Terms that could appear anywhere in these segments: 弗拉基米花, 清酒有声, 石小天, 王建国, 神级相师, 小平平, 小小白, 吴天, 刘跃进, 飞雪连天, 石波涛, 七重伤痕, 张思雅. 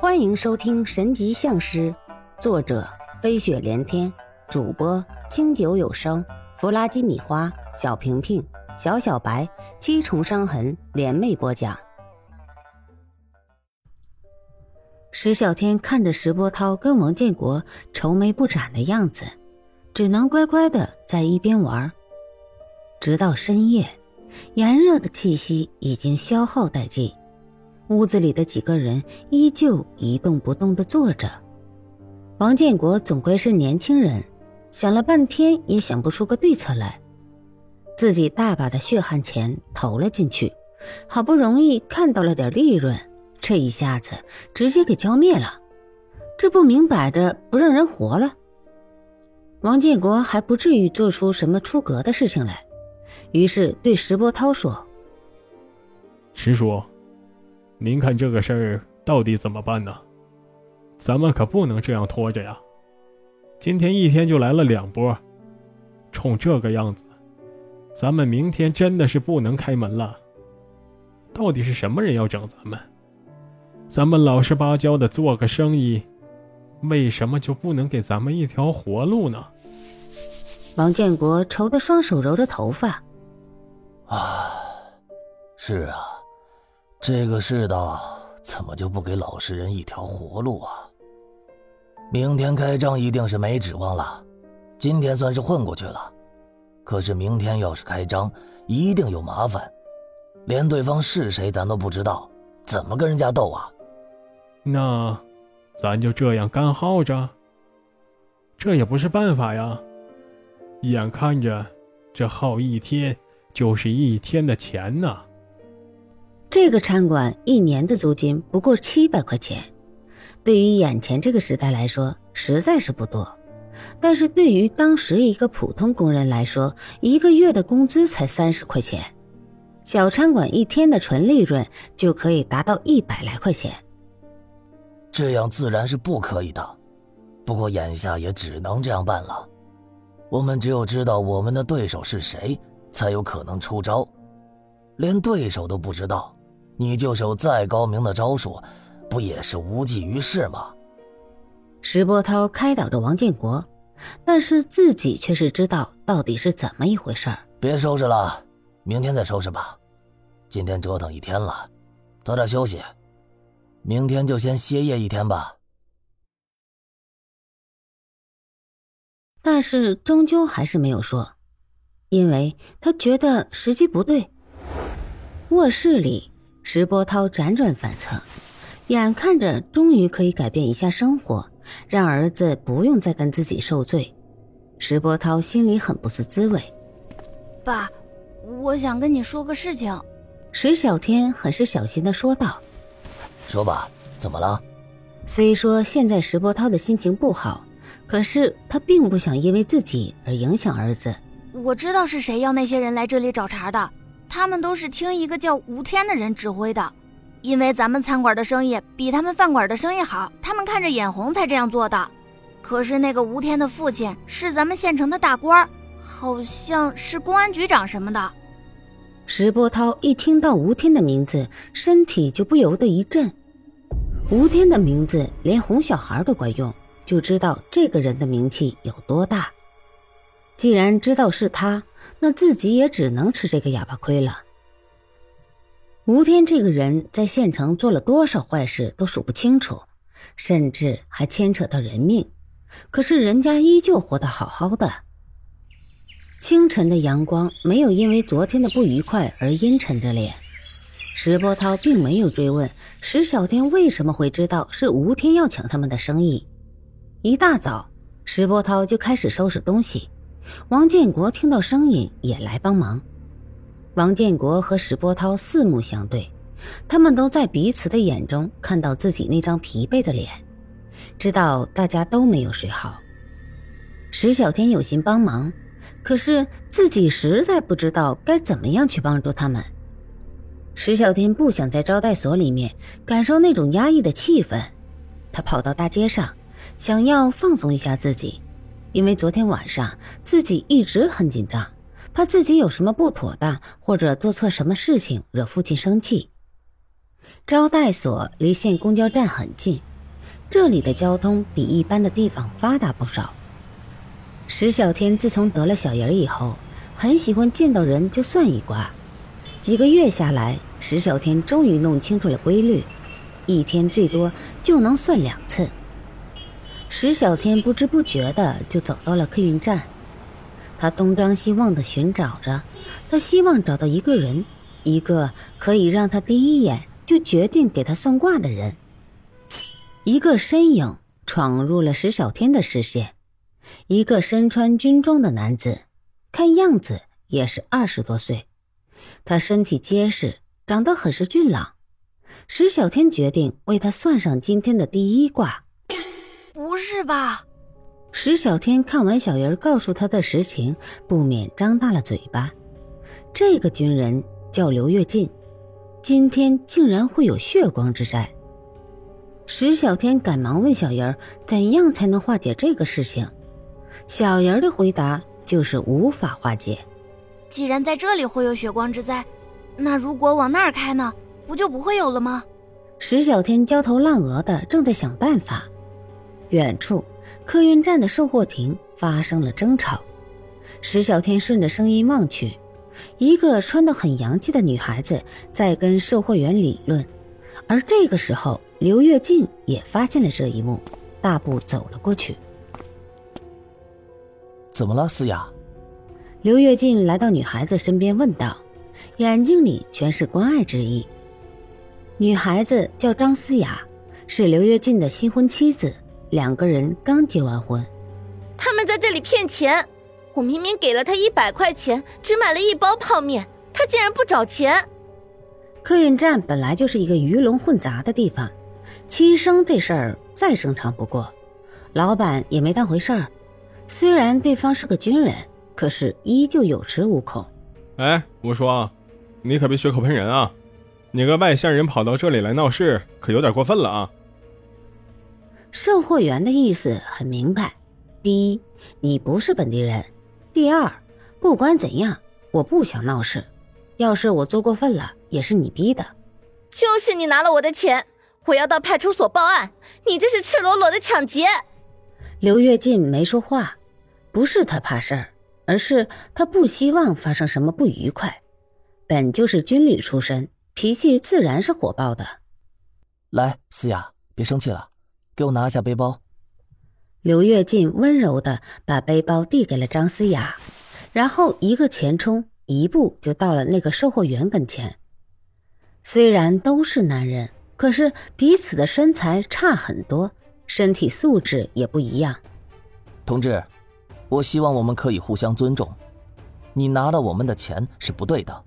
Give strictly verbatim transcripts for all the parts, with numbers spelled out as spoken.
欢迎收听《神级相师》，作者飞雪连天，主播清酒有声、弗拉基米花、小平平、小小白、七重伤痕联袂播讲。石小天看着石波涛跟王建国愁眉不展的样子，只能乖乖的在一边玩。直到深夜，炎热的气息已经消耗殆尽，屋子里的几个人依旧一动不动地坐着。王建国总归是年轻人，想了半天也想不出个对策来，自己大把的血汗钱投了进去，好不容易看到了点利润，这一下子直接给浇灭了，这不明摆着不让人活了。王建国还不至于做出什么出格的事情来，于是对石波涛说：“石叔，您看这个事儿到底怎么办呢？咱们可不能这样拖着呀！今天一天就来了两波，冲这个样子，咱们明天真的是不能开门了。到底是什么人要整咱们？咱们老实巴交的做个生意，为什么就不能给咱们一条活路呢？”王建国愁得双手揉着头发。啊，是啊。这个世道怎么就不给老实人一条活路啊？明天开张一定是没指望了，今天算是混过去了，可是明天要是开张一定有麻烦，连对方是谁咱都不知道，怎么跟人家斗啊？那咱就这样干耗着，这也不是办法呀。眼看着这耗一天就是一天的钱呢。这个餐馆一年的租金不过七百块钱，对于眼前这个时代来说实在是不多，但是对于当时一个普通工人来说，一个月的工资才三十块钱，小餐馆一天的纯利润就可以达到一百来块钱。这样自然是不可以的，不过眼下也只能这样办了。我们只有知道我们的对手是谁，才有可能出招。连对手都不知道，你就是有再高明的招数，不也是无济于事吗？石波涛开导着王建国，但是自己却是知道到底是怎么一回事儿。别收拾了，明天再收拾吧。今天折腾一天了，早点休息，明天就先歇业一天吧。但是终究还是没有说，因为他觉得时机不对。卧室里，石波涛辗转反侧，眼看着终于可以改变一下生活，让儿子不用再跟自己受罪。石波涛心里很不是滋味。爸，我想跟你说个事情。石小天很是小心地说道。说吧，怎么了？虽说现在石波涛的心情不好，可是他并不想因为自己而影响儿子。我知道是谁要那些人来这里找茬的。他们都是听一个叫吴天的人指挥的，因为咱们餐馆的生意比他们饭馆的生意好，他们看着眼红才这样做的。可是那个吴天的父亲是咱们县城的大官，好像是公安局长什么的。石波涛一听到吴天的名字，身体就不由得一震。吴天的名字连哄小孩都管用，就知道这个人的名气有多大。既然知道是他，那自己也只能吃这个哑巴亏了。吴天这个人在县城做了多少坏事都数不清楚，甚至还牵扯到人命，可是人家依旧活得好好的。清晨的阳光没有因为昨天的不愉快而阴沉着脸。石波涛并没有追问石小天为什么会知道是吴天要抢他们的生意。一大早，石波涛就开始收拾东西，王建国听到声音也来帮忙。王建国和石波涛四目相对，他们都在彼此的眼中看到自己那张疲惫的脸，知道大家都没有睡好。石小天有心帮忙，可是自己实在不知道该怎么样去帮助他们。石小天不想在招待所里面感受那种压抑的气氛，他跑到大街上，想要放松一下自己。因为昨天晚上自己一直很紧张，怕自己有什么不妥当或者做错什么事情惹父亲生气。招待所离县公交站很近，这里的交通比一般的地方发达不少。石小天自从得了小人以后，很喜欢见到人就算一卦。几个月下来，石小天终于弄清楚了规律，一天最多就能算两次。石小天不知不觉的就走到了客运站，他东张西望的寻找着，他希望找到一个人，一个可以让他第一眼就决定给他算卦的人。一个身影闯入了石小天的视线，一个身穿军装的男子，看样子也是二十多岁。他身体结实，长得很是俊朗。石小天决定为他算上今天的第一卦。不是吧？石小天看完小人告诉他的实情，不免张大了嘴巴。这个军人叫刘跃进，今天竟然会有血光之灾。石小天赶忙问小人怎样才能化解这个事情。小人的回答就是无法化解。既然在这里会有血光之灾，那如果往那儿开呢，不就不会有了吗？石小天焦头烂额的正在想办法。远处客运站的售货亭发生了争吵，石小天顺着声音望去，一个穿得很洋气的女孩子在跟售货员理论。而这个时候，刘跃进也发现了这一幕，大步走了过去。怎么了，思雅？刘跃进来到女孩子身边问道，眼睛里全是关爱之意。女孩子叫张思雅，是刘跃进的新婚妻子，两个人刚结完婚。他们在这里骗钱，我明明给了他一百块钱，只买了一包泡面，他竟然不找钱。客运站本来就是一个鱼龙混杂的地方，欺生这事儿再正常不过，老板也没当回事儿。虽然对方是个军人，可是依旧有恃无恐。哎，我说，你可别血口喷人啊！你个外乡人跑到这里来闹事，可有点过分了啊！售货员的意思很明白：第一，你不是本地人；第二，不管怎样，我不想闹事。要是我做过分了，也是你逼的。就是你拿了我的钱，我要到派出所报案！你这是赤裸裸的抢劫！刘跃进没说话，不是他怕事儿，而是他不希望发生什么不愉快。本就是军旅出身，脾气自然是火爆的。来，思雅，别生气了，给我拿一下背包。刘跃进温柔地把背包递给了张思雅，然后一个前冲，一步就到了那个售货员跟前。虽然都是男人，可是彼此的身材差很多，身体素质也不一样。同志，我希望我们可以互相尊重，你拿了我们的钱是不对的，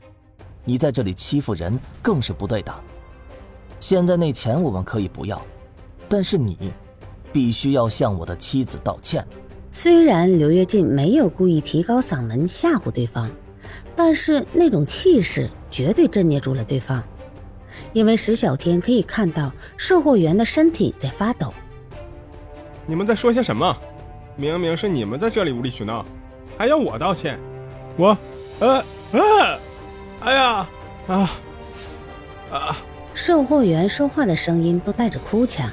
你在这里欺负人更是不对的。现在那钱我们可以不要，但是你必须要向我的妻子道歉。虽然刘跃进没有故意提高嗓门吓唬对方，但是那种气势绝对震慑住了对方。因为石小天可以看到售货员的身体在发抖。你们在说些什么？明明是你们在这里无理取闹，还要我道歉？我，呃，呃，哎呀，啊，啊！售货员说话的声音都带着哭腔，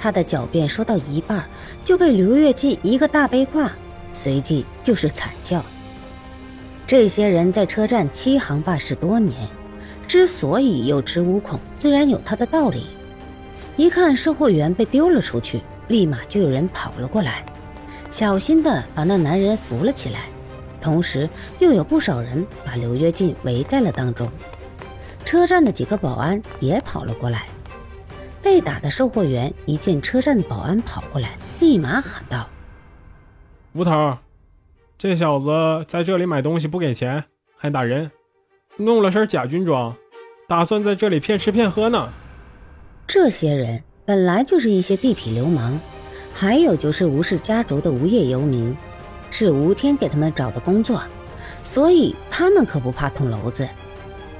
他的狡辩说到一半就被刘跃进一个大背胯，随即就是惨叫。这些人在车站欺行霸市多年，之所以有恃无恐，自然有他的道理。一看售货员被丢了出去，立马就有人跑了过来，小心地把那男人扶了起来，同时又有不少人把刘跃进围在了当中。车站的几个保安也跑了过来，被打的售货员一见车站的保安跑过来，立马喊道：吴头，这小子在这里买东西不给钱还打人，弄了身假军装，打算在这里骗吃骗喝呢。这些人本来就是一些地痞流氓，还有就是吴氏家族的无业游民，是吴天给他们找的工作，所以他们可不怕捅娄子。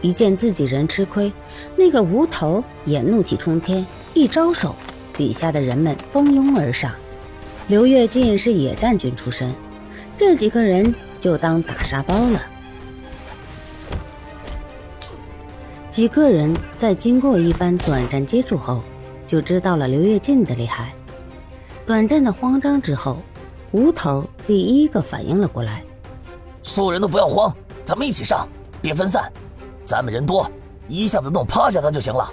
一见自己人吃亏，那个吴头也怒气冲天，一招手，底下的人们蜂拥而上。刘跃进是野战军出身，这几个人就当打沙包了。几个人在经过一番短暂接触后，就知道了刘跃进的厉害。短暂的慌张之后，吴头第一个反应了过来，所有人都不要慌，咱们一起上，别分散，咱们人多，一下子弄趴下他就行了，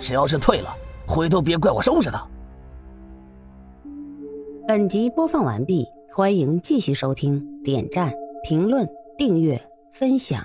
谁要是退了，回头别怪我收拾他。本集播放完毕，欢迎继续收听、点赞、评论、订阅、分享。